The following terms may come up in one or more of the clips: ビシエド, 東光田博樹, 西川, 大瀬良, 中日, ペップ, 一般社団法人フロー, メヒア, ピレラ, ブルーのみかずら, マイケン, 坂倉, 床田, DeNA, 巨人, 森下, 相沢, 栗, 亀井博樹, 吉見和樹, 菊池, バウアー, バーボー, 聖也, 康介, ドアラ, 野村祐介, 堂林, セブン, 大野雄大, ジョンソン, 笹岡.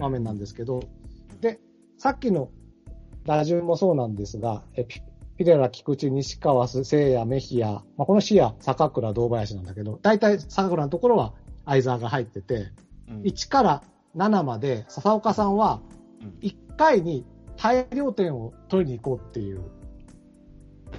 場面なんですけど、で、さっきの打順もそうなんですが、ピレラ、菊池、西川、聖也、メヒア、まあ、このシア、坂倉、堂林なんだけど、大体坂倉のところは相沢が入ってて、うん、1から7まで笹岡さんは1回に大量点を取りに行こうっていう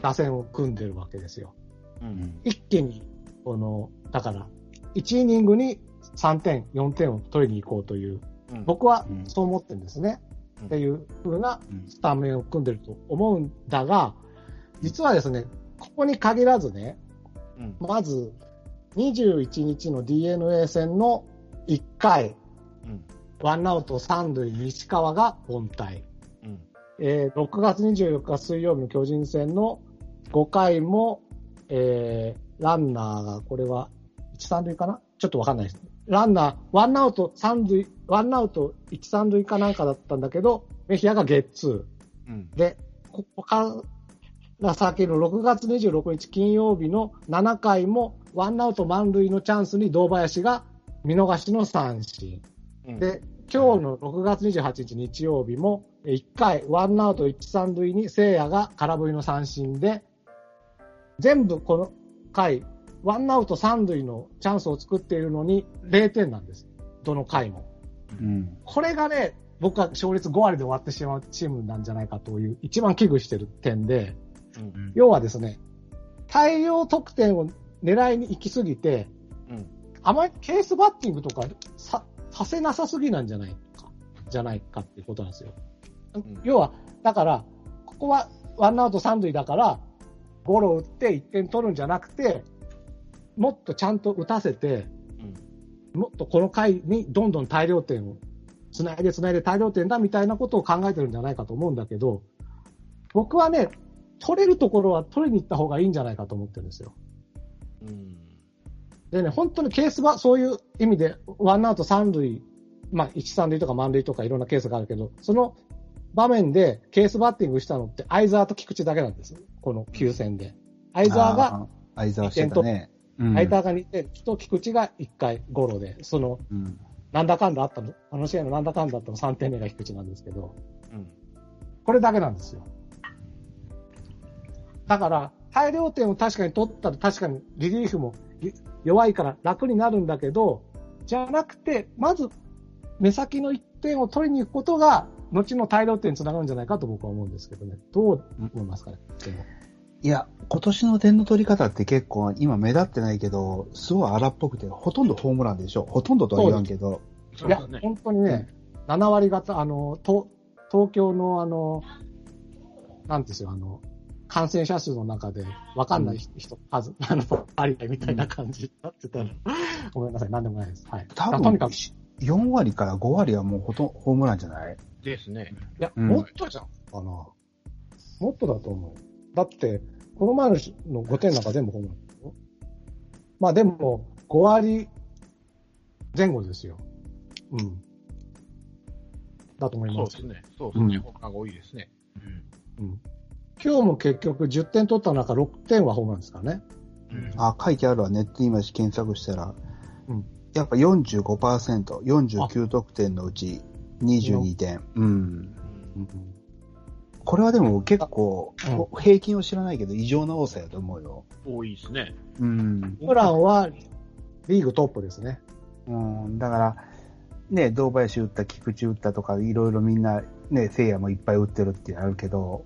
打線を組んでるわけですよ。うん、一気に、この、だから、1イニングに3点、4点を取りに行こうという、うん、僕はそう思ってるんですね、うん。っていう風なスタメンを組んでると思うんだが、実はですね、ここに限らずね、うん、まず21日の DeNA 戦の1回、うん、ワンアウト3塁西川が凡退、うん6月24日水曜日の巨人戦の5回も、ランナーがこれは1、3塁かなちょっとわかんないです。ランナー、ワンアウト1、3塁かなんかだったんだけど、メヒアがゲッツー、うん、で、ここから、先の6月26日金曜日の7回もワンアウト満塁のチャンスに堂林が見逃しの三振、うん、で今日の6月28日日曜日も1回ワンアウト1、3塁に聖也が空振りの三振で全部この回ワンアウト3塁のチャンスを作っているのに0点なんですどの回も、うん、これがね僕は勝率5割で終わってしまうチームなんじゃないかという一番危惧している点でうんうん、要はですね、大量得点を狙いに行きすぎて、うん、あまりケースバッティングとか させなさすぎなんじゃないかっていうことなんですよ。うん、要は、だから、ここはワンアウト三塁だから、ゴロを打って1点取るんじゃなくて、もっとちゃんと打たせて、うん、もっとこの回にどんどん大量点をつないで大量点だみたいなことを考えてるんじゃないかと思うんだけど、僕はね、取れるところは取りに行った方がいいんじゃないかと思ってるんですよ。うん、でね、本当にケースはそういう意味で、ワンアウト三塁、まあ、一三塁とか満塁とかいろんなケースがあるけど、その場面でケースバッティングしたのって、相沢と菊池だけなんです。この9戦で。相沢が1点と、ねうん、相沢が2点と菊池が1回ゴロで、その、うん、なんだかんだあったの、あの試合のなんだかんだあったの3点目が菊池なんですけど、うん、これだけなんですよ。だから大量点を確かに取ったら確かにリリーフも弱いから楽になるんだけどじゃなくてまず目先の1点を取りに行くことが後の大量点につながるんじゃないかと僕は思うんですけどねどう思いますかね、うん、いや今年の点の取り方って結構今目立ってないけどすごい荒っぽくてほとんどホームランでしょほとんどとは言わんけどいや本当にね、うん、7割方東京のなんですよ感染者数の中で分かんない人、うん、数、ありみたいな感じになってたら、うん、ごめんなさい、なんでもないです。はい。多分、4割から5割はもうホームランじゃないですね。いや、うん、もっとじゃんかな。もっとだと思う。だって、この前の5点なんか全部ホームランでしょまあでも、5割前後ですよ。うん。だと思います。そうですね。そうですね。うん、他が多いですね。うん。うん今日も結局10点取った中6点はホームランですからね。うん、あ、書いてあるわ。ネット今検索したら、うん、やっぱ 45%、49得点のうち22点。うんうん、これはでも結構、うん、平均を知らないけど異常な多さやと思うよ。多いですね。うん。ホームランはリーグトップですね。うん。だからね、堂林打った、菊池打ったとかいろいろみんなね、聖也もいっぱい打ってるってあるけど。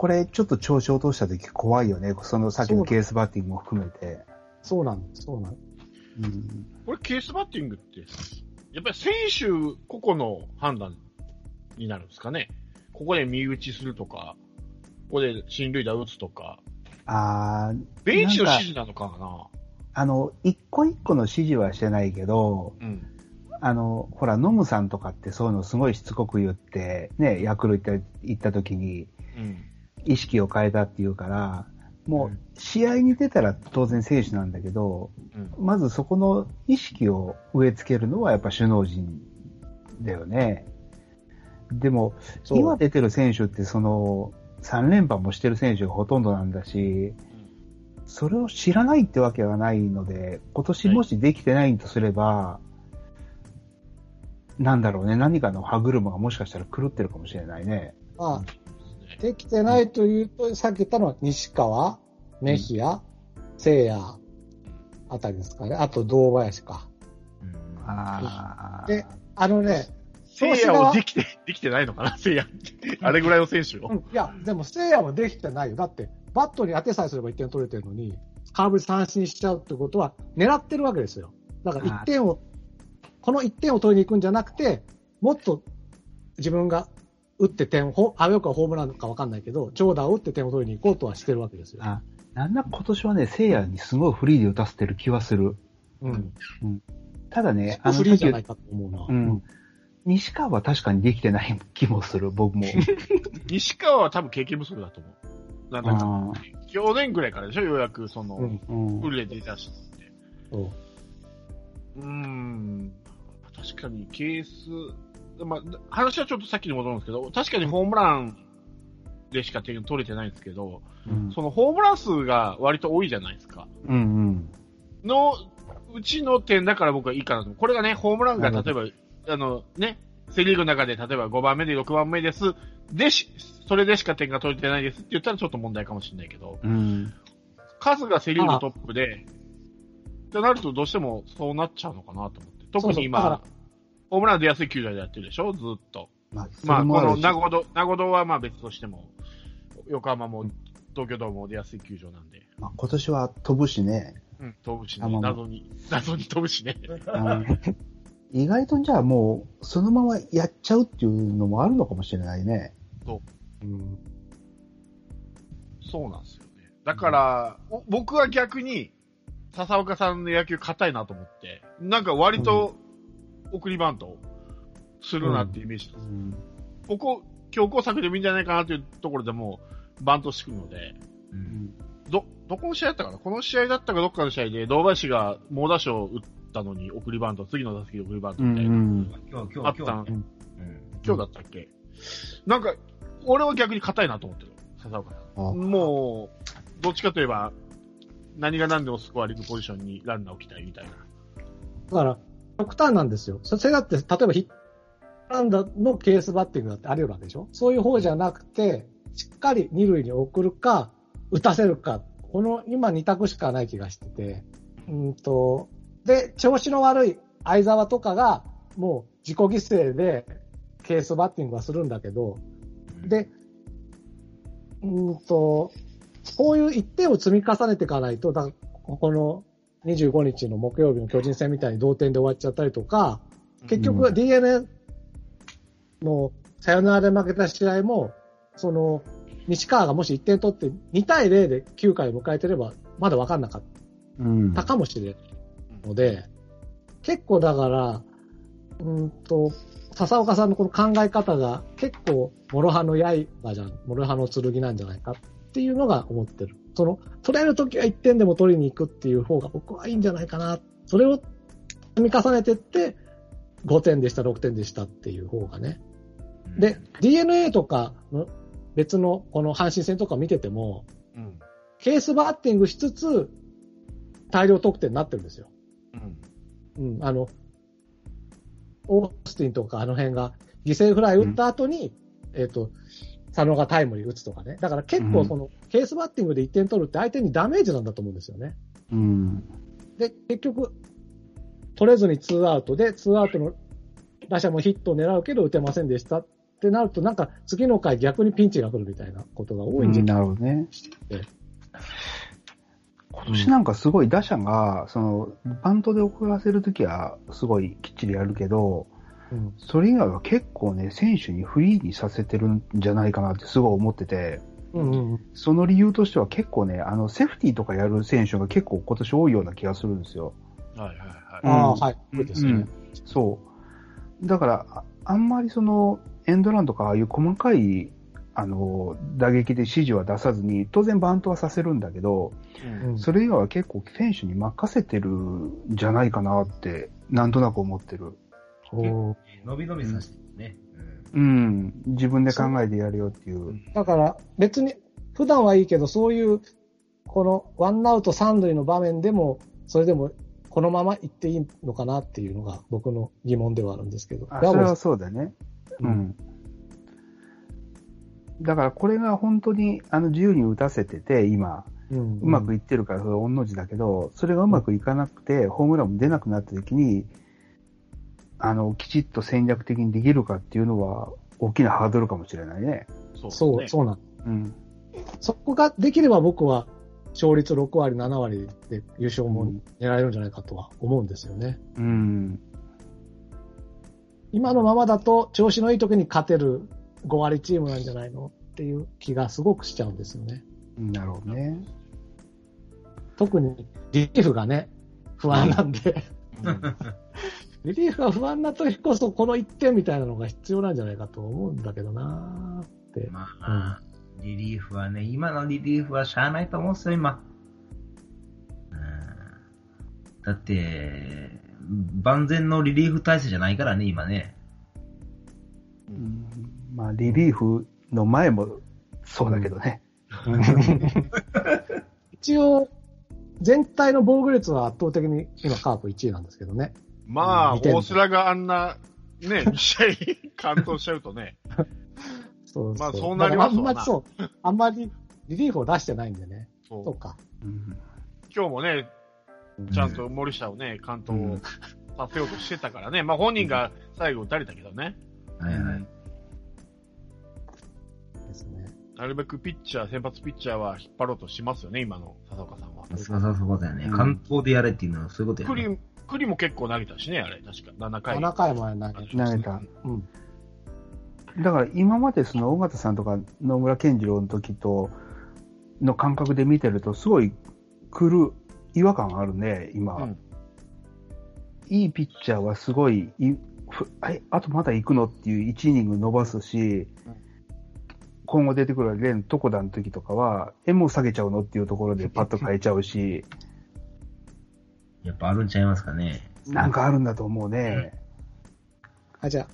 これちょっと調子を落としたとき怖いよね。その先のケースバッティングも含めて。そうなんです。そうなんです。うん。これケースバッティングって、やっぱり選手個々の判断になるんですかね。ここで身打ちするとか、ここで進塁打打つとか。ベンチの指示なのかな。一個一個の指示はしてないけど、うん、ほら、ノムさんとかってそういうのすごいしつこく言って、ね、ヤクルト行ったときに、うん意識を変えたっていうから、もう試合に出たら当然選手なんだけど、うん、まずそこの意識を植え付けるのはやっぱ首脳陣だよね。でも、今出てる選手ってその3連覇もしてる選手がほとんどなんだし、それを知らないってわけはないので、今年もしできてないとすれば、はい、なんだろうね、何かの歯車がもしかしたら狂ってるかもしれないね。ああ、できてないというと、うん、さっき言ったのは西川、メヒア、聖夜あたりですかね。あと堂林か、うん、あで、あのね、聖夜もできてないのかな、聖夜あれぐらいの選手を、うん、いやでも聖夜もできてないよ。だってバットに当てさえすれば1点取れてるのに空振り三振しちゃうってことは狙ってるわけですよ。だから1点をこの1点を取りに行くんじゃなくて、もっと自分が打って点を、アウェーかホームランか分かんないけど、長打を打って点を取りに行こうとはしてるわけですよ。あ、なんだか今年はね、聖夜にすごいフリーで打たせてる気はする。うん。うん、ただね、フリーじゃないかと思うな。うん。西川は確かにできてない気もする、僕も。西川は多分経験不足だと思う。なんか去年ぐらいからでしょ、ようやくその、フルで出たしって。確かにケース、まあ、話はちょっとさっきに戻るんですけど、確かにホームランでしか点取れてないんですけど、うん、そのホームラン数が割と多いじゃないですか、うんうん、のうちの点だから僕はいいかなと。これがね、ホームランが例えば、あのね、セリーグの中で例えば5番目で6番目ですで、それでしか点が取れてないですって言ったらちょっと問題かもしれないけど、うん、数がセリーグのトップでとなるとどうしてもそうなっちゃうのかなと思って。特に今、そうそう、ホームラン出やすい球場でやってるでしょ、ずっと。まあ、この名護道はまあ別としても、横浜も東京ドームも出やすい球場なんで。まあ、今年は飛ぶしね。うん、飛ぶしね。謎に飛ぶしね。意外とじゃあもう、そのままやっちゃうっていうのもあるのかもしれないね。そう。うん、そうなんですよね。だから、うん、僕は逆に、笹岡さんの野球硬いなと思って、なんか割と送りバントするなってイメージです。うんうん、ここ強攻策でもいいんじゃないかなというところでもうバントしてくるので、うん、どこの試合だったかな、この試合だったかどっかの試合で堂林が猛打賞を打ったのに送りバント、次の打席で送りバントみたいな、あった、今日だったっけ、なんか俺は逆に硬いなと思ってる笹岡さん。もうどっちかといえば何が何でもスコアリングポジションにランナーを置きたいみたいな。だから、極端なんですよ。それだって、例えばヒットランナーのケースバッティングだってあり得るわけでしょ。そういう方じゃなくて、しっかり二塁に送るか、打たせるか、この今二択しかない気がしてて。で、調子の悪い相沢とかが、もう自己犠牲でケースバッティングはするんだけど、で、こういう一点を積み重ねていかないと、この25日の木曜日の巨人戦みたいに同点で終わっちゃったりとか、結局 DeNA のサヨナラで負けた試合も、その西川がもし1点取って2対0で9回を迎えてればまだ分かんなかったかもしれないので、結構だから、笹岡さんのこの考え方が結構諸刃の刃じゃん、諸刃の剣なんじゃないか。っていうのが思ってる。その取れるときは1点でも取りに行くっていう方が僕はいいんじゃないかな。それを積み重ねてって5点でした6点でしたっていう方がね。で、DeNA とかの別のこの阪神戦とか見てても、うん、ケースバッティングしつつ大量得点になってるんですよ。うん、うん、オースティンとかあの辺が犠牲フライ打った後に、佐野がタイムに打つとかね。だから結構そのケースバッティングで1点取るって相手にダメージなんだと思うんですよね。うん、で、結局、取れずに2アウトで、2アウトの打者もヒットを狙うけど打てませんでしたってなると、なんか次の回逆にピンチが来るみたいなことが多いんじゃないか、うん、なるほどね。今年なんかすごい打者が、その、バントで遅らせるときはすごいきっちりやるけど、うん、それ以外は結構ね、選手にフリーにさせてるんじゃないかなってすごい思ってて、うんうん、その理由としては結構ね、セーフティーとかやる選手が結構今年多いような気がするんですよ。はいはいはい。うん、ああ、はい。そうですね、うん。そう。だから、あんまりその、エンドランとかああいう細かい、打撃で指示は出さずに、当然バントはさせるんだけど、うんうん、それ以外は結構選手に任せてるんじゃないかなって、なんとなく思ってる。伸び伸びさせてるね、うんうん。うん。自分で考えてやるよっていう。だから別に普段はいいけど、そういうこのワンアウト三塁の場面でもそれでもこのまま行っていいのかなっていうのが僕の疑問ではあるんですけど。それはそうだね。うん。だからこれが本当に自由に打たせてて今、うまくいってるからそれは御の字だけど、それがうまくいかなくてホームランも出なくなった時にきちっと戦略的にできるかっていうのは大きなハードルかもしれないね。そうなん。うん。そこができれば僕は勝率6割、7割で優勝も狙えるんじゃないかとは思うんですよね。うん。今のままだと調子のいい時に勝てる5割チームなんじゃないのっていう気がすごくしちゃうんですよね。なるほどね。特にリリーフがね、不安なんで、うん。リリーフが不安な時こそこの1点みたいなのが必要なんじゃないかと思うんだけどなーって。まあ、うん、リリーフはね、今のリリーフはしゃあないと思うんですよ、今。うん、だって、万全のリリーフ体制じゃないからね、今ね。うん、まあ、リリーフの前もそうだけどね。一応、全体の防御率は圧倒的に今カープ1位なんですけどね。まあ、大須があんな、ね、2試合完投しちゃうとね。そう。まあ、そうなりますわな。あんまりリリーフを出してないんでね。そうか。うん、今日もね、ちゃんと森下をね、完投をさせようとしてたからね。まあ、本人が最後打たれたけどね。はいはい。ですね。なるべく先発ピッチャーは引っ張ろうとしますよね、今の笹岡さんは。笹岡さんはそうだよね。完投でやれっていうのはそういうことやね。栗も結構投げたしね、あれ、確か。7回も投げた。うん。だから今までその尾形さんとか野村健次郎の時との感覚で見てると、すごい違和感があるね、今、うん。いいピッチャーはすごい、あとまだ行くのっていう1イニング伸ばすし、うん、今後出てくるレン・トコダの時とかは、も下げちゃうのっていうところでパッと変えちゃうし、やっぱあるんちゃいますかね。なんかあるんだと思うね。うん、じゃ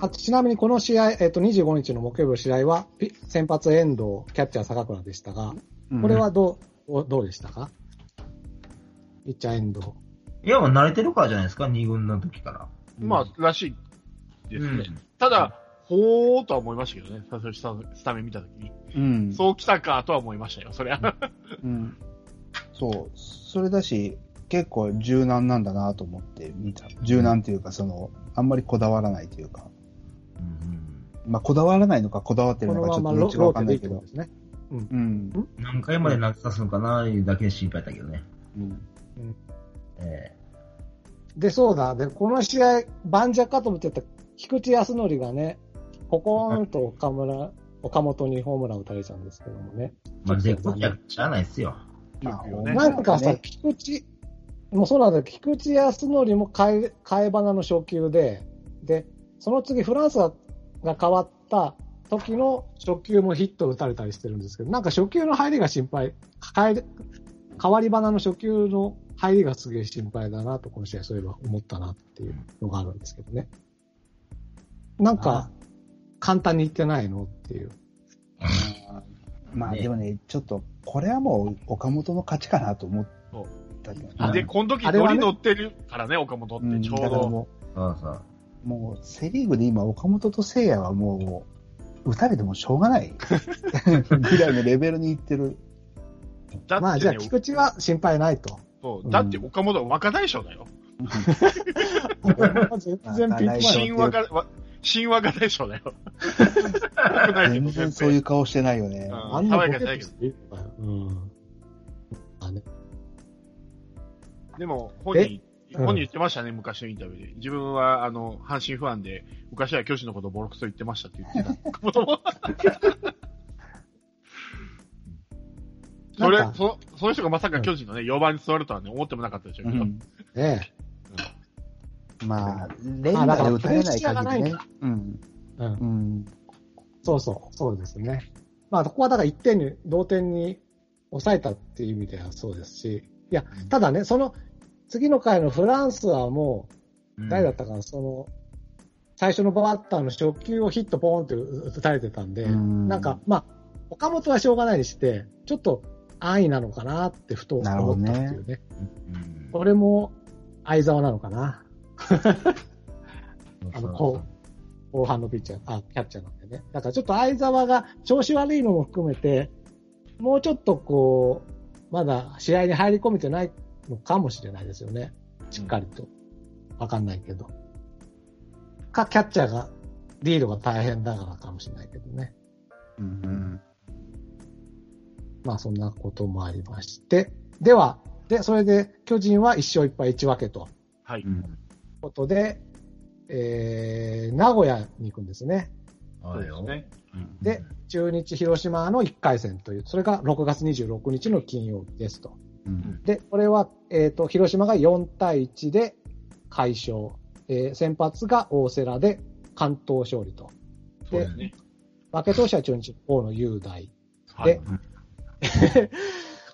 あ、ちなみにこの試合、25日の木曜日の試合は、先発遠藤、キャッチャー坂倉でしたが、これはどうでしたか？ピッチャー遠藤。いや、慣れてるからじゃないですか、2軍の時から。まあ、らしいですね。うん、ただ、ほーとは思いましたけどね、最初スタメン見た時に。うん、そう来たかとは思いましたよ、そりゃ。うん、そう、それだし、結構柔軟なんだなと思って見た。柔軟というか、あんまりこだわらないというか。うん、まあ、こだわらないのか、こだわってるのか、ちょっとどっちかわかんないけど。何回まで投げさすのかな、だけ心配だけどね。で、そうだ。で、この試合、盤石かと思ってた菊池康則がね、ポコーンと岡本にホームラン打たれちゃうんですけどもね。まあ、絶好調じゃないですよ。まあ、なんかさ、もうそうなんだけど、菊池康則も替え花の初球で、その次フランスが変わった時の初球もヒット打たれたりしてるんですけど、なんか初球の入りが心配、変わり花の初球の入りがすげえ心配だなと、この試合そういえば思ったなっていうのがあるんですけどね。なんか、簡単に言ってないのっていう。まあでもね、ちょっと、これはもう岡本の勝ちかなと思って、で、この時ノリ乗ってるからね、岡本ってちょうど。だからもうセリーグで今、岡本と聖也はもう、打たれてもしょうがない。ぐらいのレベルにいってる。だってね、まあじゃあ、菊池は心配ないと。そう、だって岡本は若大将だよ。全然新若大将だよ。全然そういう顔してないよね。あんなボケないけど。でも本人言ってましたね、昔のインタビューで。自分は阪神ファンで、昔は巨人のことをボロクソ言ってましたって言ってた。その人がまさか巨人のね、4番に座るとはね、思ってもなかったでしょうけど。ねえ。まあ、レンダーで打たれない限りね。そうですね。まあ、ここはだから同点に抑えたっていう意味ではそうですし、いや、ただね、その、次の回のフランスはもう、誰だったかな、最初のバッターの初球をヒットポーンって打たれてたんで、なんか、まあ、岡本はしょうがないにして、ちょっと安易なのかなってふと思ったっていうね。これも、相沢なのかな。あの後半のピッチャー、あ、キャッチャーなんでね。だからちょっと相沢が調子悪いのも含めて、もうちょっとこう、まだ試合に入り込めてないのかもしれないですよね。しっかりと。わかんないけど。か、キャッチャーが、リードが大変だからかもしれないけどね。うんうん、まあそんなこともありまして。では、で、それで巨人は1勝1敗1分けと。はい。ことで、名古屋に行くんですね。そうですね。で、中日広島の1回戦という、それが6月26日の金曜日ですと。うん、で、これは、広島が4対1で快勝。先発が大瀬良で完投勝利と。で、ね、負け投手は中日、大野雄大。で、はい、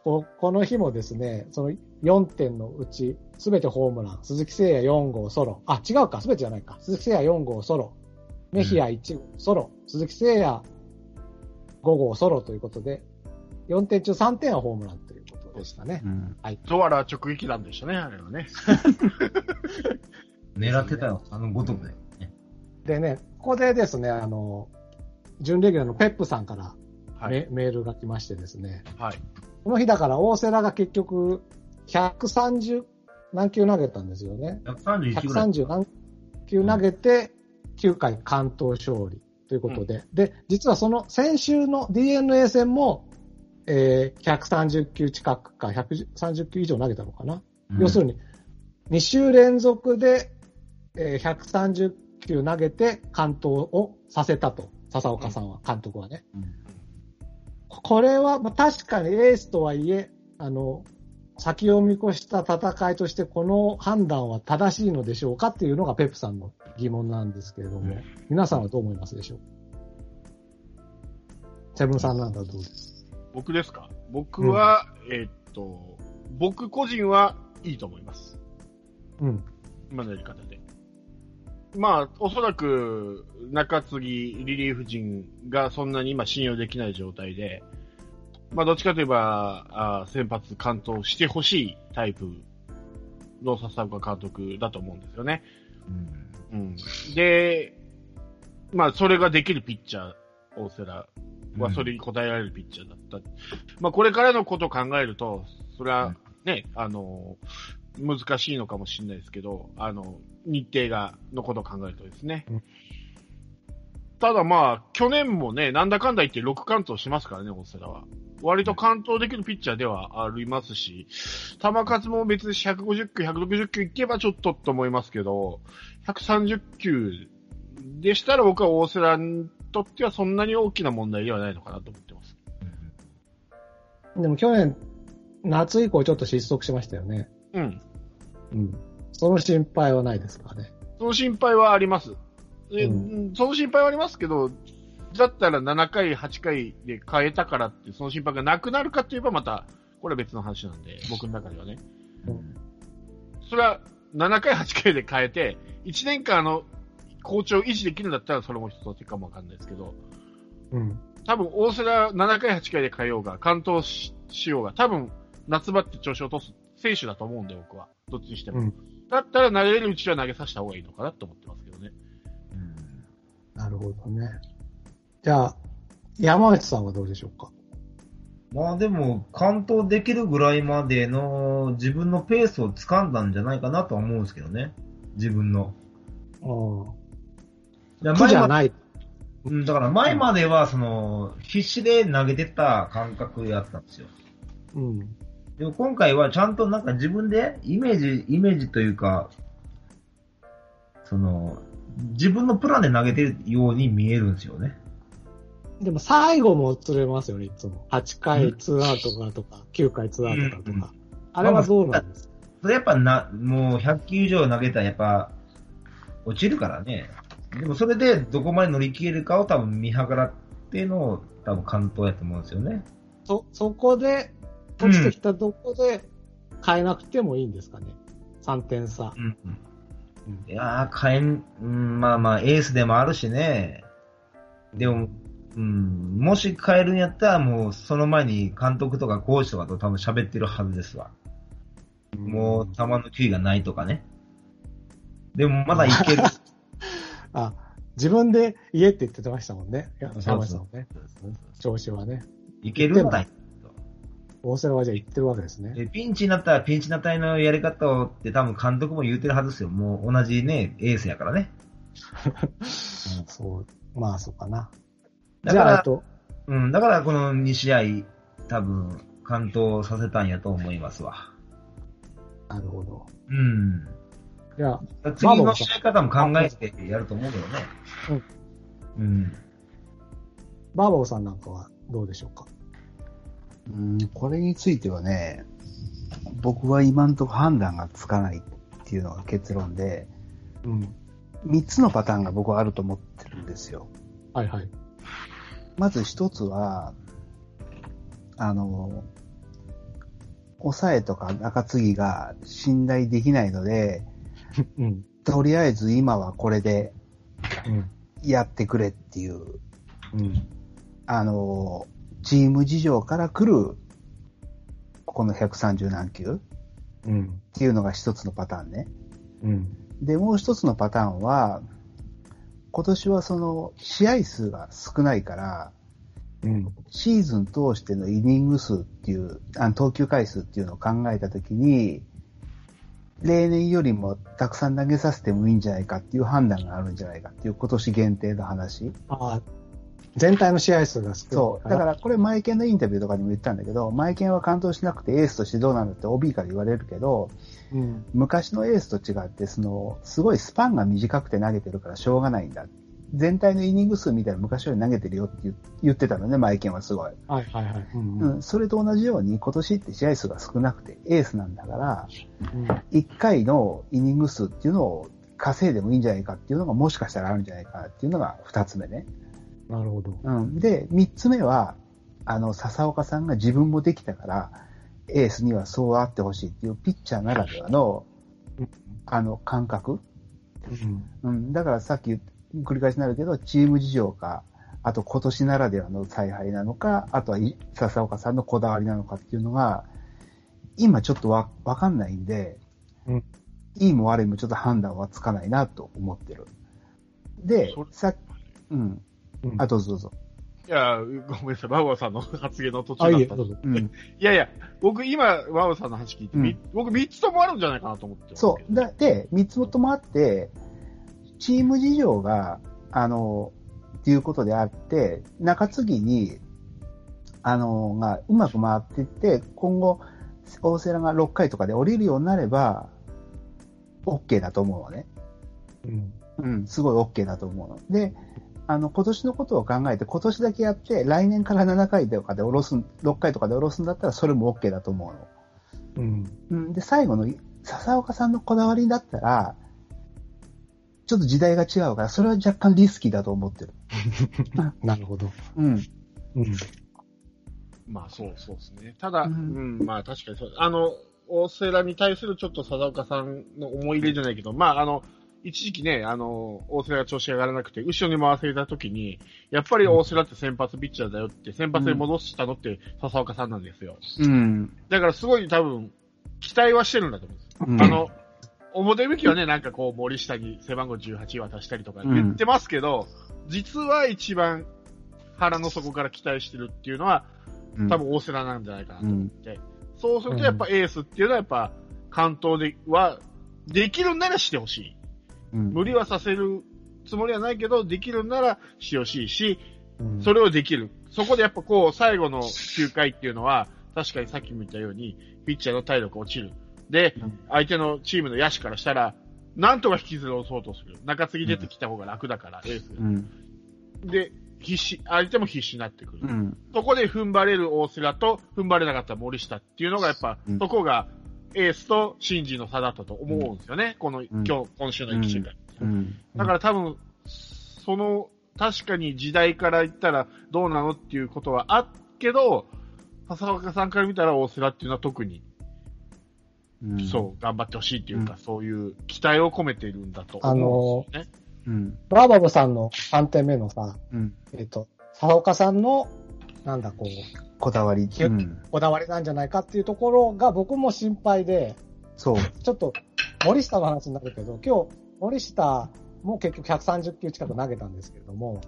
この日もですね、その4点のうち、すべてホームラン、鈴木誠也4号ソロ、あ、違うか、すべてじゃないか、鈴木誠也4号ソロ、メヒア1号ソロ、鈴木誠也5号ソロということで、4点中3点はホームランということでしたね。うん、はい。ドアラ直撃なんでしたね、あれはね。狙ってたよ、あのごとくで。でね、ここでですね、準レギュラーのペップさんから、はい、メールが来ましてですね、はい、この日だから大瀬良が結局130何球投げたんですよね。130何球投げて、うん、9回完投勝利ということで、うん、で、実はその先週の DeNA 戦も、130球近くか130球以上投げたのかな、うん、要するに2週連続で、130球投げて完投をさせたと、笹岡さんは、うん、監督はね、うん、これは確かにエースとはいえ、先を見越した戦いとしてこの判断は正しいのでしょうかっていうのがペップさんの疑問なんですけれども、うん、皆さんはどう思いますでしょう。セブンさんなんだ、どうです。僕ですか。僕は、うん、僕個人はいいと思います。うん、今のやり方で。まあ、おそらく、中継ぎ、リリーフ陣がそんなに今信用できない状態で、まあ、どっちかといえば、先発完投してほしいタイプの笹岡監督だと思うんですよね。うんうん、で、まあ、それができるピッチャー、大瀬良はそれに応えられるピッチャーだった。うん、まあ、これからのことを考えると、それはね、うん、難しいのかもしれないですけど、日程がのことを考えるとですね。うん、ただまあ、去年もね、なんだかんだ言って6完投してますからね、大瀬良は。割と完投できるピッチャーではありますし、球数も別に150球、160球いけばちょっとと思いますけど、130球でしたら僕は大瀬良にとってはそんなに大きな問題ではないのかなと思ってます。うん、でも去年、夏以降ちょっと失速しましたよね。うん。うん。その心配はないですかね。その心配はあります。うん、その心配はありますけど、だったら7回、8回で変えたからって、その心配がなくなるかといえばまた、これは別の話なんで、僕の中ではね。うん、それは7回、8回で変えて、1年間好調を維持できるんだったら、それも一つの手かもわかんないですけど、うん。多分、大瀬良7回、8回で変えようが、完投しようが、多分、夏場って調子を落とす選手だと思うんで、僕は。どっちにしても。うん、だったら投げれるうちは投げさせた方がいいのかなと思ってますけどね。うん、なるほどね。じゃあ、山内さんはどうでしょうか。まあでも、完投できるぐらいまでの自分のペースを掴んだんじゃないかなとは思うんですけどね。自分の。ああ。苦じゃない。うん、だから前までは、必死で投げてた感覚やったんですよ。うん。でも今回はちゃんとなんか自分でイメージというか、自分のプランで投げてるように見えるんですよね。でも最後も釣れますよね、いつも。8回2アウトだとか、9回2アウトだとか。うんうん、あれはどうなんですか。それやっぱもう100球以上投げたらやっぱ、落ちるからね。でもそれでどこまで乗り切れるかを多分見計らっての、多分完投やと思うんですよね。そこで、落ちてきたとこで変えなくてもいいんですかね。3点差。うんうん、いやー、まあまあ、エースでもあるしね。でも、うん、もし変えるんやったら、もうその前に監督とかコーチとかと多分喋ってるはずですわ。もう球の球威がないとかね。でもまだいける。あ、自分で言えって言ってましたもんね。そうそうね、調子はね。いけるんだ。大瀬良はじゃあ言ってるわけですね。ピンチになったらピンチな隊のやり方をって多分監督も言ってるはずですよ。もう同じね、エースやからね。そう、まあそうかな。だから、うん、だからこの2試合多分完投させたんやと思いますわ。なるほど。うん。いや、次の試合方も考えてやると思うけどね。うん。うん。バーボーさんなんかはどうでしょうか。これについてはね、僕は今んとこ判断がつかないっていうのが結論で、うん、3つのパターンが僕はあると思ってるんですよ。はいはい。まず一つは、抑えとか中継ぎが信頼できないので、うん、とりあえず今はこれでやってくれっていう、うん、チーム事情から来るこの130何球、うん、っていうのが一つのパターンね、うん、でもう一つのパターンは今年はその試合数が少ないから、うん、シーズン通してのイニング数っていう投球回数っていうのを考えたときに例年よりもたくさん投げさせてもいいんじゃないかっていう判断があるんじゃないかっていう今年限定の話。あ、全体の試合数が少ない。そう。だからこれマイケンのインタビューとかにも言ったんだけど、マイケンは完投しなくてエースとしてどうなんだって OB から言われるけど、うん、昔のエースと違ってそのすごいスパンが短くて投げてるからしょうがないんだ。全体のイニング数見たら昔より投げてるよって言ってたのね、マイケンはすごい。はいはいはい。うんうんうん、それと同じように今年って試合数が少なくてエースなんだから、うん、1回のイニング数っていうのを稼いでもいいんじゃないかっていうのがもしかしたらあるんじゃないかなっていうのが2つ目ね。なるほど。うん。で、3つ目は、笹岡さんが自分もできたから、エースにはそうあってほしいっていうピッチャーならではの、感覚。うん。うん、だからさっき繰り返しになるけど、チーム事情か、あと今年ならではの采配なのか、あとは笹岡さんのこだわりなのかっていうのが、今ちょっとわかんないんで、うん、いいも悪いもちょっと判断はつかないなと思ってる。で、さっき、うん。あ、どうぞどうぞ。いや、ごめんなさい、バウアーさんの発言の途中だった。いやいや、僕今、バウアーさんの話聞いて、うん、僕3つともあるんじゃないかなと思って。そう。で、3つともあって、チーム事情が、っていうことであって、中継ぎに、がうまく回っていって、今後、大瀬良が6回とかで降りるようになれば、OK だと思うのね。うん。うん、すごい OK だと思うの。で、今年のことを考えて、今年だけやって、来年から7回とかで6回とかで下ろすんだったら、それも OK だと思うの。うん。で、最後の、笹岡さんのこだわりだったら、ちょっと時代が違うから、それは若干リスキーだと思ってる。なるほど。うん。うん。まあ、そうですね。ただ、うん、まあ、確かにそう。大瀬良に対するちょっと笹岡さんの思い入れじゃないけど、まあ、一時期ね、大瀬良が調子が上がらなくて、後ろに回せたときに、やっぱり大瀬良って先発ピッチャーだよって、先発に戻したのって、笹岡さんなんですよ。うん。だからすごい多分、期待はしてるんだと思うんです。うん、表向きはね、なんかこう、森下に背番号18渡したりとか言ってますけど、うん、実は一番腹の底から期待してるっていうのは、多分大瀬良なんじゃないかなと思って。うん、そうするとやっぱエースっていうのはやっぱ、関東では、できるならしてほしい。うん、無理はさせるつもりはないけど、できるならしてほしいし、うん、それをできる。そこでやっぱこう、最後の9回っていうのは、確かにさっきも言ったように、ピッチャーの体力落ちる。で、うん、相手のチームの野手からしたら、なんとか引きずり落そうとする。中継ぎ出てきた方が楽だから、エース。うん、で、相手も必死になってくる。うん、そこで踏ん張れる大瀬良と、踏ん張れなかった森下っていうのがやっぱ、うん、そこが、エースとシンジの差だったと思うんですよね。うん、今週の1試合、うん。だから多分、確かに時代から言ったらどうなのっていうことはあっけど、笹岡さんから見たら大瀬良っていうのは特に、うん、そう、頑張ってほしいっていうか、うん、そういう期待を込めているんだと思うんですよね。バーバボさんの3点目のさ、うん、笹岡さんの、なんだこだわりなんじゃないかっていうところが僕も心配で、そう。ちょっと、森下の話になるけど、今日、森下も結局130球近く投げたんですけれども、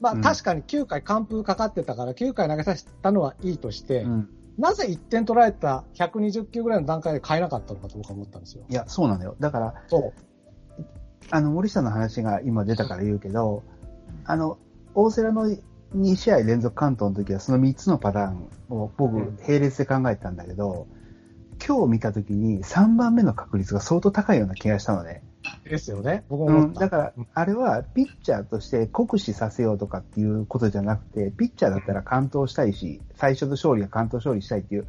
まあ確かに9回完封かかってたから、9回投げさせたのはいいとして、うん、なぜ1点取られた120球ぐらいの段階で変えなかったのかと僕は思ったんですよ。いや、そうなんだよ。だから、森下の話が今出たから言うけど、大瀬良の2試合連続完投の時はその3つのパターンを僕、並列で考えたんだけど、今日見た時に3番目の確率が相当高いような気がしたのね。ですよね。僕も思った。だから、あれはピッチャーとして酷使させようとかっていうことじゃなくて、ピッチャーだったら完投したいし、最初の勝利は完投勝利したいっていう、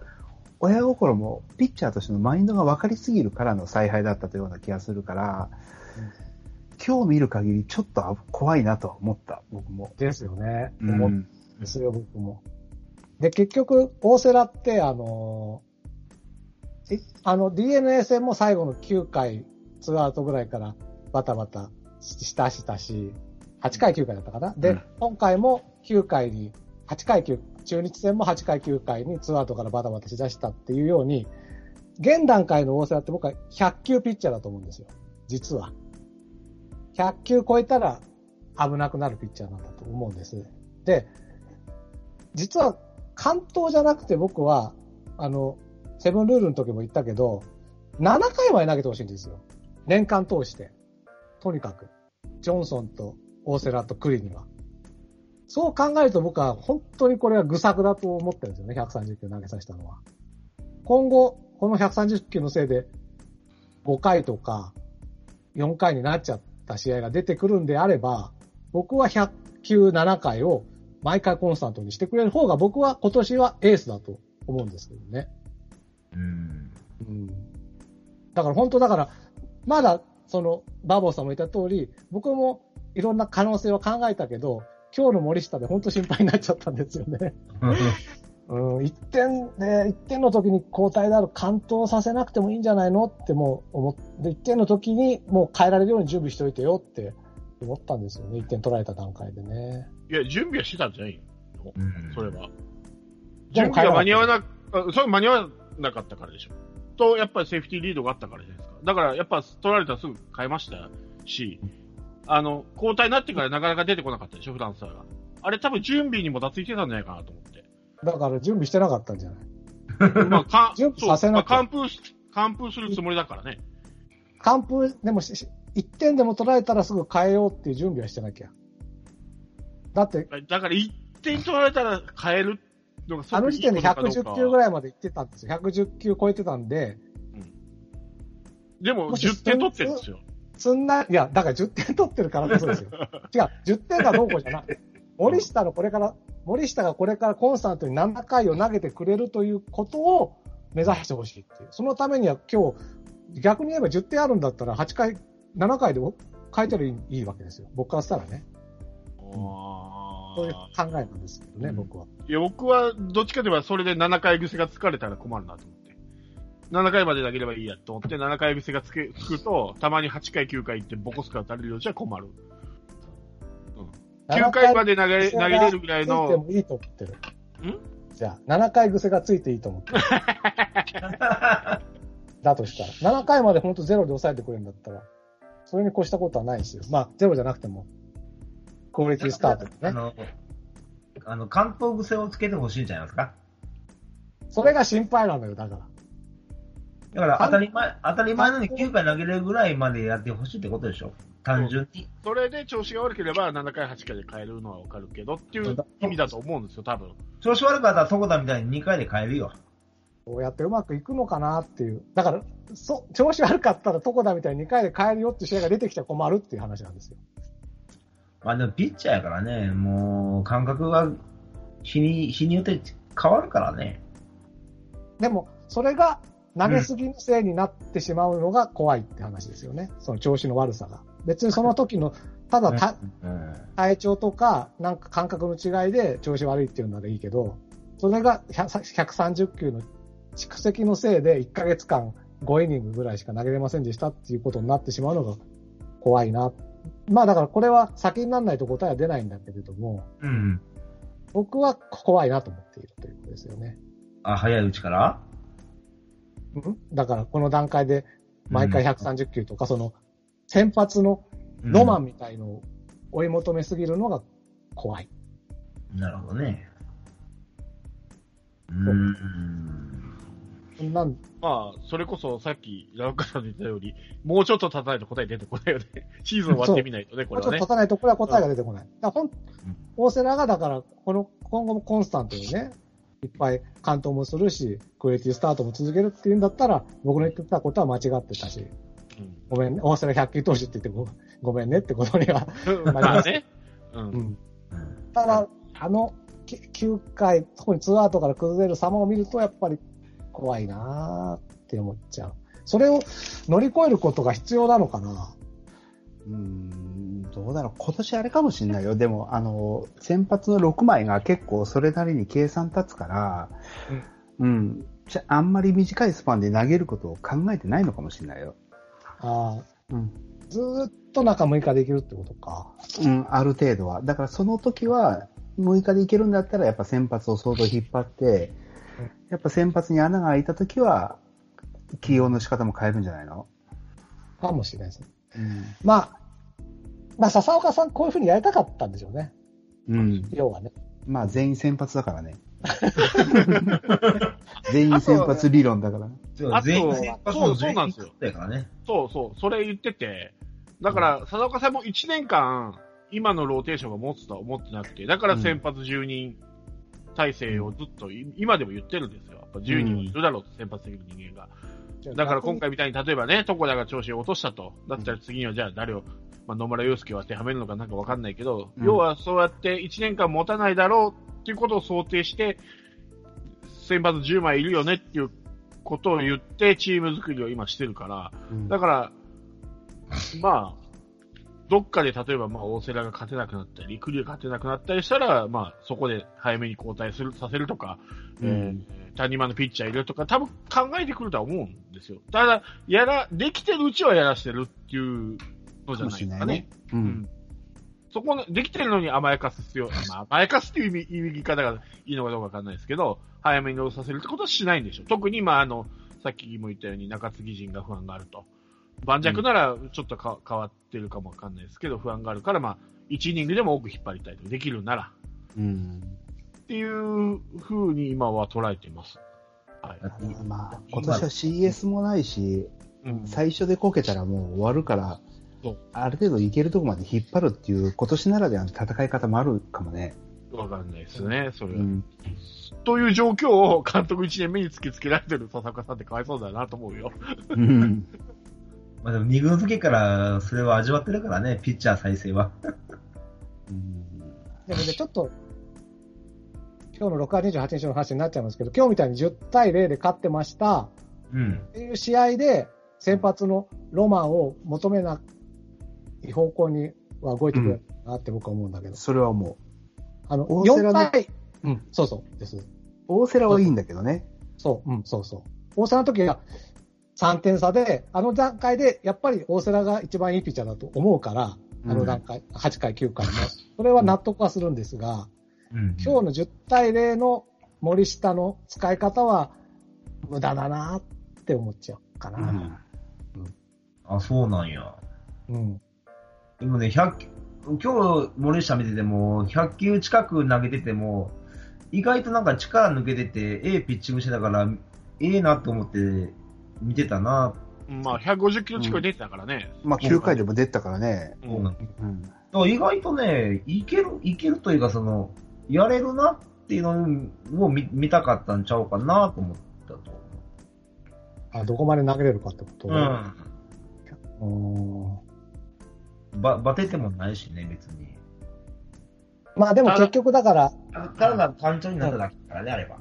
親心もピッチャーとしてのマインドが分かりすぎるからの采配だったというような気がするから、今日見る限りちょっと怖いなと思った、僕も。ですよね。思うんですよ、僕も。で、結局、大瀬良って、DeNA 戦も最後の9回2アウトぐらいからバタバタしたし、8回9回だったかな、うん、で、今回も9回に、8回9、中日戦も8回9回に2アウトからバタバタしだしたっていうように、現段階の大瀬良って僕は100球ピッチャーだと思うんですよ、実は。100球超えたら危なくなるピッチャーなんだと思うんですね。で、実は完投じゃなくて僕は、セブンルールの時も言ったけど、7回まで投げてほしいんですよ。年間通して。とにかく。ジョンソンと大瀬良と栗には。そう考えると僕は本当にこれは愚策だと思ってるんですよね。130球投げさせたのは。今後、この130球のせいで5回とか4回になっちゃった試合が出てくるんであれば、僕は100球7回を毎回コンスタントにしてくれる方が僕は今年はエースだと思うんですけどね。うん、だから本当だから、まだそのバーボーさんも言った通り、僕もいろんな可能性を考えたけど、今日の森下で本当心配になっちゃったんですよね。1点の時に交代である完投させなくてもいいんじゃないのってもう思って、1点の時にもう変えられるように準備しておいてよって思ったんですよね。1点取られた段階でね。いや、準備はしてたんじゃないの、それは。準備が間に合わなく、間に合わなかったからでしょ。と、やっぱりセーフティーリードがあったからじゃないですか。だから、やっぱ取られたらすぐ変えましたし、交代になってからなかなか出てこなかったでしょ、フランスは。あれ多分準備にもたついてたんじゃないかなと思って。だから準備してなかったんじゃない準備させなかった。完封するつもりだからね。完封、でも1点でも取られたらすぐ変えようっていう準備はしてなきゃ。だって。だから1点取られたら変えるって。あの時点で110球ぐらいまで行ってたんですよ。110球超えてたんで。うん、でも、10点取ってるんですよ。いや、だから10点取ってるからこそですよ。違う、10点がどうこうじゃなくて、森下がこれからコンスタントに7回を投げてくれるということを目指してほしいっていう。そのためには今日、逆に言えば10点あるんだったら8回、7回で変えたらいいわけですよ。僕からしたらね。そういう考えなんですけどね、僕は。いや、僕はどっちかといえばそれで7回癖がつかれたら困るなと思って。7回まで投げればいいやと思って、7回癖がつくと、たまに8回、9回ってボコスカ打たれるようじゃ困る。うん。9回まで投げれるぐらいの。でもいいと思ってる。じゃあ、7回癖がついていいと思ってる。だとしたら。7回まで本当ゼロで抑えてくれるんだったら、それに越したことはないですよ。まあ、ゼロじゃなくても。クオリティスタートですね。関東癖をつけてほしいんじゃないですか。それが心配なんだよ、だから。だから当たり前なのに9回投げれるぐらいまでやってほしいってことでしょ、単純に。それで調子が悪ければ7回、8回で変えるのはわかるけどっていう意味だと思うんですよ、多分。調子悪かったらそこだみたいに2回で変えるよ。こうやってうまくいくのかなっていう。だから、調子悪かったらそこだみたいに2回で変えるよって試合が出てきたら困るっていう話なんですよ。まあでもピッチャーやからね、もう感覚が日によって変わるからね。でも、それが投げすぎのせいになってしまうのが怖いって話ですよね。その調子の悪さが。別にその時の、体調とか、なんか感覚の違いで調子悪いっていうのならいいけど、それが130球の蓄積のせいで1ヶ月間5イニングぐらいしか投げれませんでしたっていうことになってしまうのが怖いな。まあだからこれは先にならないと答えは出ないんだけれども、僕は怖いなと思っているということですよね。あ、早いうちからだからこの段階で毎回130球とか、うん、その先発のロマンみたいのを追い求めすぎるのが怖い。うん、なるほどね。なんまあ、それこそさっきラウカさんで言ったように、もうちょっと経たないと答え出てこないよね。シーズン終わってみないとね、これはね。もうちょっと経たないとこれは答えが出てこない。だから大瀬良がだからこの今後もコンスタントにね、いっぱい完投もするし、クオリティスタートも続けるっていうんだったら、僕の言ってたことは間違ってたし、うん、ごめんね、大瀬良100球投手って言ってもごめんねってことにはなりますね。うんうん、ただ9回特に2アウトから崩れる様を見るとやっぱり。怖いなーって思っちゃう。それを乗り越えることが必要なのかな。どうだろう。今年あれかもしれないよ。でも先発の6枚が結構それなりに計算立つから、うん、あんまり短いスパンで投げることを考えてないのかもしれないよ。ああ、うん。ずーっと中6日でいけるってことか。うん、ある程度は。だからその時は6日でいけるんだったらやっぱ先発を相当引っ張って。やっぱ先発に穴が開いたときは起用の仕方も変えるんじゃないのかもしれないですね、うん、まあ笹岡さんこういう風にやりたかったんでしょうね、うん、要はね、まあ全員先発だからね全員先発理論だからね。全員先発も全員先発だからね。そうそれ言ってて、だから笹岡さんも1年間今のローテーションが持つとは思ってなくて、だから先発10人、うん体制をずっと今でも言ってるんですよ。やっぱ10人いるだろうと、先発的な人間が、うん、だから今回みたいに例えばね、床田が調子を落としたとだったら次にはじゃあ誰を、まあ、野村祐介を当てはめるのかなんかわかんないけど、うん、要はそうやって1年間持たないだろうっていうことを想定して先発10枚いるよねっていうことを言ってチーム作りを今してるから、うん、だからまあどっかで例えばまあ大瀬良が勝てなくなったり栗が勝てなくなったりしたら、まあそこで早めに交代させるとか、うん、谷間のピッチャー入れるとか多分考えてくるとは思うんですよ。ただできてるうちはやらしてるっていうのじゃないですかね。うんうん、そこのできてるのに甘やかす必要、まあ、甘やかすっていう言い方がいいのかどうかわかんないですけど、早めに乗させるってことはしないんでしょ。特にまあさっきも言ったように中継ぎ陣が不安があると。盤石ならちょっと変わってるかもわかんないですけど、不安があるから、まあ、1イニングでも多く引っ張りたいとできるなら、うん、っていう風に今は捉えています。はい。まあ、今年は CS もないし、うん、最初でこけたらもう終わるから、うん、ある程度いけるとこまで引っ張るっていう今年ならではの戦い方もあるかもね。わかんないですね、それは、うん。という状況を監督1年目に突きつけられてる笹岡さんってかわいそうだなと思うよ。うんまあでも2軍の時からそれを味わってるからね、ピッチャー再生は。でもね、ちょっと、今日の6月28日の話になっちゃいますけど、今日みたいに10対0で勝ってました、うん、っていう試合で先発のロマンを求めない方向には動いてくれるなって僕は思うんだけど。うん、それはもう。4対、うん、そうそうです。大瀬良はいいんだけどね。そう、うん、そうそう。大瀬良の時は、3点差で、あの段階で、やっぱり大瀬良が一番いいピッチャーだと思うから、あの段階、うん、8回、9回も。それは納得はするんですが、うん、今日の10対0の森下の使い方は、無駄だなって思っちゃうかな。うんうん、あ、そうなんや。うん。でもね、今日森下見てても、100球近く投げてても、意外となんか力抜けてて、ええピッチングしてたから、ええなと思って、見てたな。まあ150キロ近く出てたからね。うん、まあ9回でも出てたからね。うん。うん、だから意外とね、いけるというかそのやれるなっていうのを見たかったんちゃうかなと思ったと。あ、どこまで投げれるかってこと。うん。バテてもないしね別に。まあでも結局だから。ただ単調になるだけからね、あれば。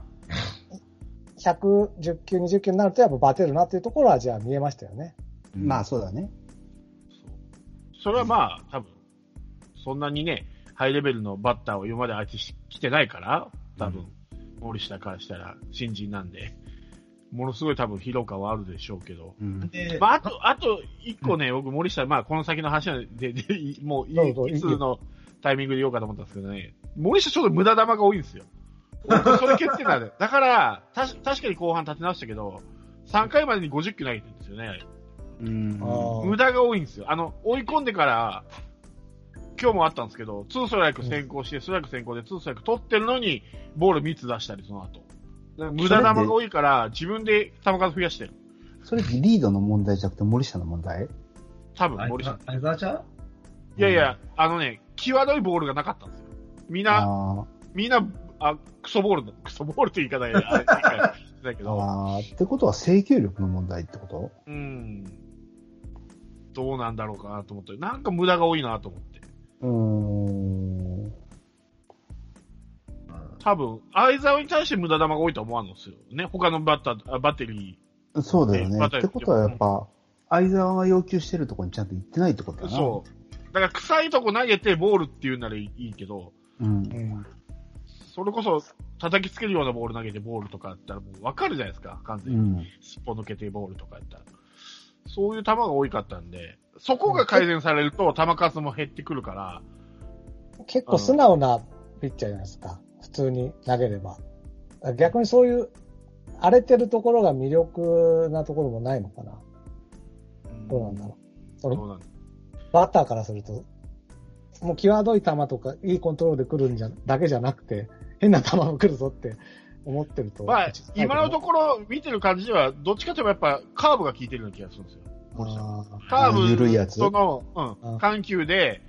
110球、20球になるとやっぱバテるなっていうところはじゃあ見えましたよね。うん、まあそうだね。それはまあ多分、そんなにね、ハイレベルのバッターを今まで相手してきてないから、多分、森下からしたら新人なんで、ものすごい多分疲労感はあるでしょうけど。うん、でまああと一個ね、僕森下、まあこの先の話なんで、もういつのタイミングで言おうかと思ったんですけどね、森下ちょっと無駄球が多いんですよ。それ気をつけたね。だから確かに後半立て直したけど、3回までに50球投げてるんですよね。無駄が多いんですよ。追い込んでから、今日もあったんですけど、2ストライク先行して、ストライク先行で2ストライク取ってるのに、ボール3つ出したり、その後。無駄球が多いから、自分で球数増やしてる。それってリードの問題じゃなくて、森下の問題？多分、森下。あれだじゃん？いやいや、際どいボールがなかったんですよ。みんな、クソボールだ。クソボールって言い方や。だけど。ってことは制球力の問題ってこと？どうなんだろうかなと思って。なんか無駄が多いなと思って。多分、相澤に対して無駄球が多いとは思わんのですよね。他のバッテリー。そうだよね。ってことはやっぱ、相澤が要求してるとこにちゃんと行ってないってことだな。そう。だから臭いとこ投げてボールっていうならいいけど、それこそ叩きつけるようなボール投げてボールとかだったらもう分かるじゃないですか。完全に。すっぽ抜けてボールとかやったら。そういう球が多かったんで、そこが改善されると球数も減ってくるから。結構素直なピッチャーじゃないですか。普通に投げれば。逆にそういう荒れてるところが魅力なところもないのかな。どうなんだろう。それバッターからすると、もう際どい球とかいいコントロールで来るんじゃだけじゃなくて、変な球も来るぞって思ってると。まあ、今のところ見てる感じでは、どっちかといえばやっぱカーブが効いてるような気がするんですよ。カーブ、緩いやつ。緩急で、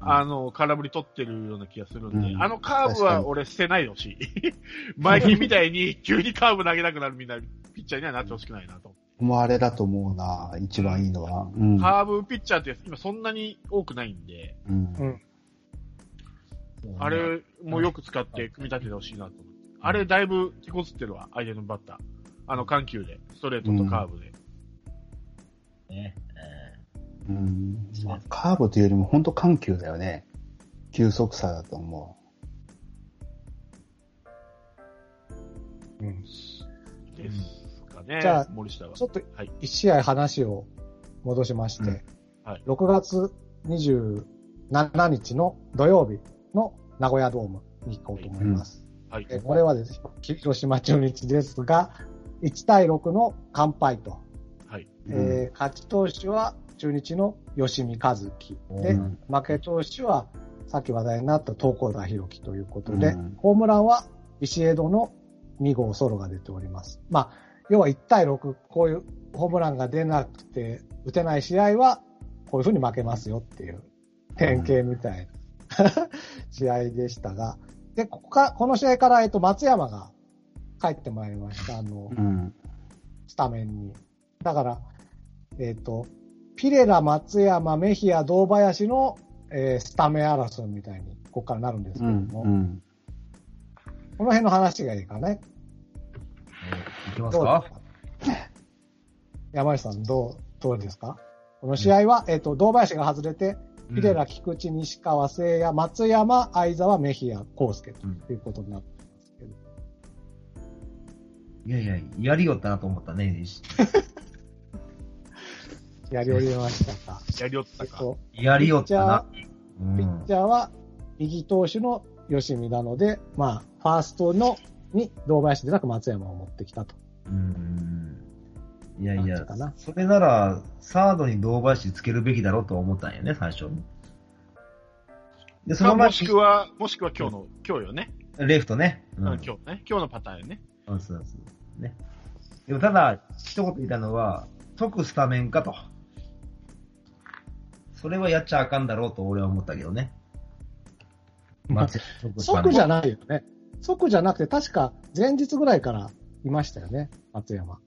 空振り取ってるような気がするんで、カーブは俺捨てないでほしい。前にみたいに急にカーブ投げなくなるみんなピッチャーにはなってほしくないなと。もうあれだと思うな、一番いいのは。カーブピッチャーって今そんなに多くないんで、あれもよく使って組み立ててほしいなと思って。あれだいぶ手こずってるわ、相手のバッター。緩急で、ストレートとカーブで。カーブというよりも本当緩急だよね。急速差だと思う。ですかね。じゃあ、森下は。ちょっと1試合話を戻しまして、6月27日の土曜日の名古屋ドームに行こうと思います。これはですね、広島中日ですが、1対6の完敗と。勝ち投手は中日の吉見和樹で、負け投手はさっき話題になった東光田博樹ということで、ホームランはビシエドの2号ソロが出ております。まあ、要は1対6、こういうホームランが出なくて打てない試合は、こういうふうに負けますよっていう典型みたいな、試合でしたが、で、この試合から、松山が帰ってまいりました。スタメンに。だから、ピレラ、松山、メヒア、堂林の、スタメン争いみたいに、ここからなるんですけども。この辺の話がいいかね。いきますか？山内さん、どうですか？この試合は、堂林が外れて、ピレラ、菊池、西川、聖也、松山、相澤、メヒア、康介ということになってますけど。いやいや、やりよったなと思ったね。やりおりましたか。やりおったか。やりおったな。ピッチャーは右投手の吉見なので、まあ、ファーストのに堂林でなく松山を持ってきたと。いやいや、それなら、サードに堂林つけるべきだろうと思ったんよね、最初に。で、その前もしくは今日よね。レフトね。今日ね。今日のパターンよね。そうそうそう。ね。でもただ、一言言ったのは、即スタメンかと。それはやっちゃあかんだろうと俺は思ったけどね。即じゃないよね。即じゃなくて、確か前日ぐらいからいましたよね、松山。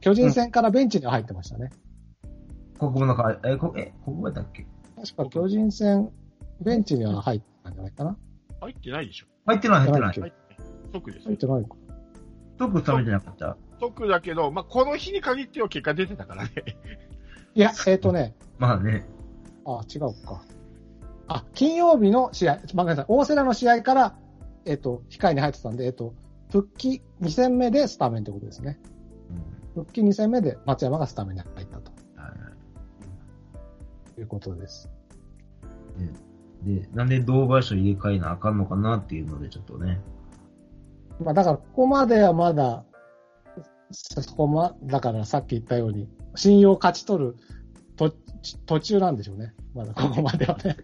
巨人戦からベンチには入ってましたね。国分の代わり、国分だったっけ？確か巨人戦、ベンチには入ったんじゃないかな。入ってないでしょ。入ってない。即です。入ってないか。即スタメンじゃなかった。即だけど、まあ、この日に限っては結果出てたからね。いや、まあね。違うか。金曜日の試合、ごめんなさい、大瀬良の試合から、控えに入ってたんで、復帰2戦目でスタメンってことですね。復帰2戦目で松山がスタメンに入ったと。いうことです。で、なんで堂林を入れ替えなあかんのかなっていうので、ちょっとね。まあ、だから、ここまではまだ、そこも、だからさっき言ったように、信用を勝ち取る途中なんでしょうね。まだここまではね。